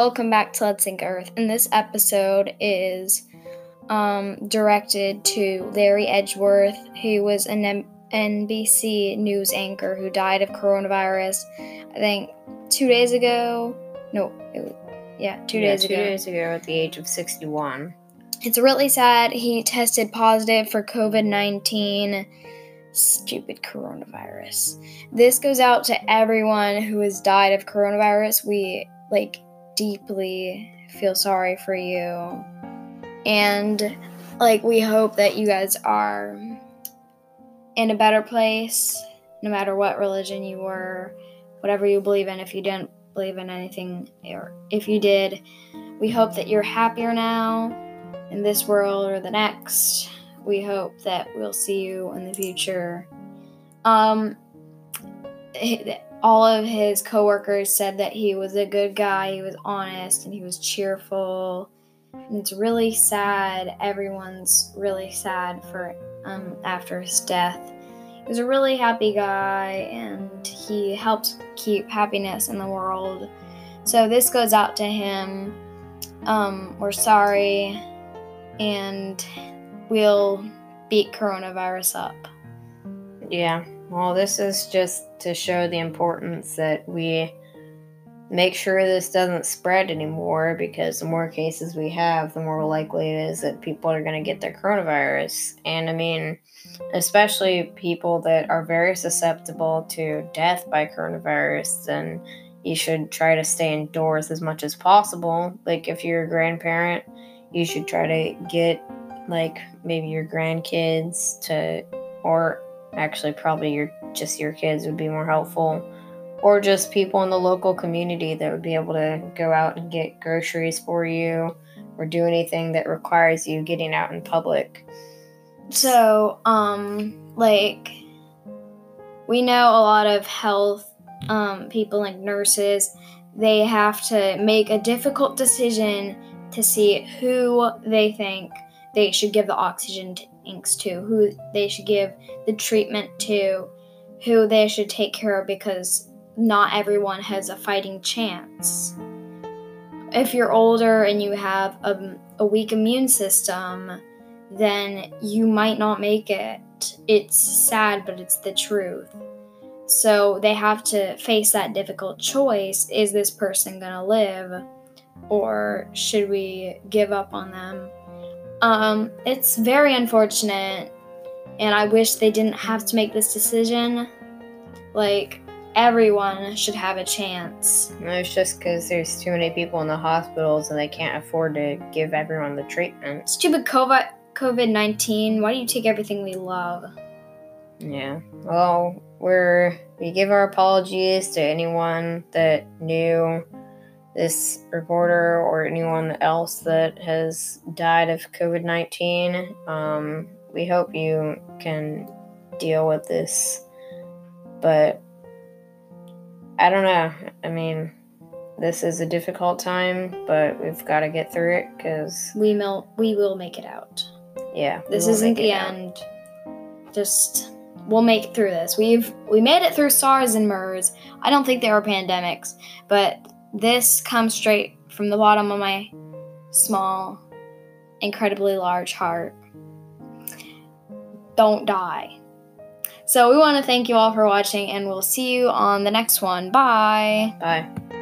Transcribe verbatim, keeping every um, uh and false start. Welcome back to Let's Sink Earth, and this episode is um, directed to Larry Edgeworth, who was an M- N B C News anchor who died of coronavirus, I think, two days ago. No, it was, yeah, two yeah, days two ago. two days ago at the age of sixty-one. It's really sad. He tested positive for covid nineteen. Stupid coronavirus. This goes out to everyone who has died of coronavirus. We, like... deeply feel sorry for you, and like we hope that you guys are in a better place, no matter what religion you were, whatever you believe in. If you didn't believe in anything, or if you did, we hope that you're happier now in this world or the next. We hope that we'll see you in the future. Um all of his coworkers said that he was a good guy, he was honest, and he was cheerful. And it's really sad. Everyone's really sad for um after his death. He was a really happy guy, and he helped keep happiness in the world. So this goes out to him. Um we're sorry, and we'll beat coronavirus up. Yeah. Well, this is just to show the importance that we make sure this doesn't spread anymore, because the more cases we have, the more likely it is that people are going to get their coronavirus. And I mean, especially people that are very susceptible to death by coronavirus, then you should try to stay indoors as much as possible. Like, if you're a grandparent, you should try to get, like, maybe your grandkids to, or actually probably your just your kids would be more helpful, or just people in the local community that would be able to go out and get groceries for you or do anything that requires you getting out in public. So um like we know a lot of health um people, like nurses, they have to make a difficult decision to see who they think they should give the oxygen to, to who they should give the treatment to, who they should take care of, because not everyone has a fighting chance. If you're older and you have a, a weak immune system, then you might not make it. It's sad, but it's the truth. So they have to face that difficult choice. Is this person gonna live, or should we give up on them? Um, it's very unfortunate, and I wish they didn't have to make this decision. Like, everyone should have a chance. No, it's just because there's too many people in the hospitals and they can't afford to give everyone the treatment. Stupid covid nineteen, why do you take everything we love? Yeah, well, we're, we give our apologies to anyone that knew this reporter or anyone else that has died of covid nineteen. Um, we hope you can deal with this, but I don't know. I mean, this is a difficult time, but we've got to get through it, because we will. We will make it out. Yeah, this isn't the end. Out. Just we'll make it through this. We've we made it through SARS and MERS. I don't think they were pandemics, but this comes straight from the bottom of my small, incredibly large heart. Don't die. So we want to thank you all for watching, and we'll see you on the next one. Bye. Bye.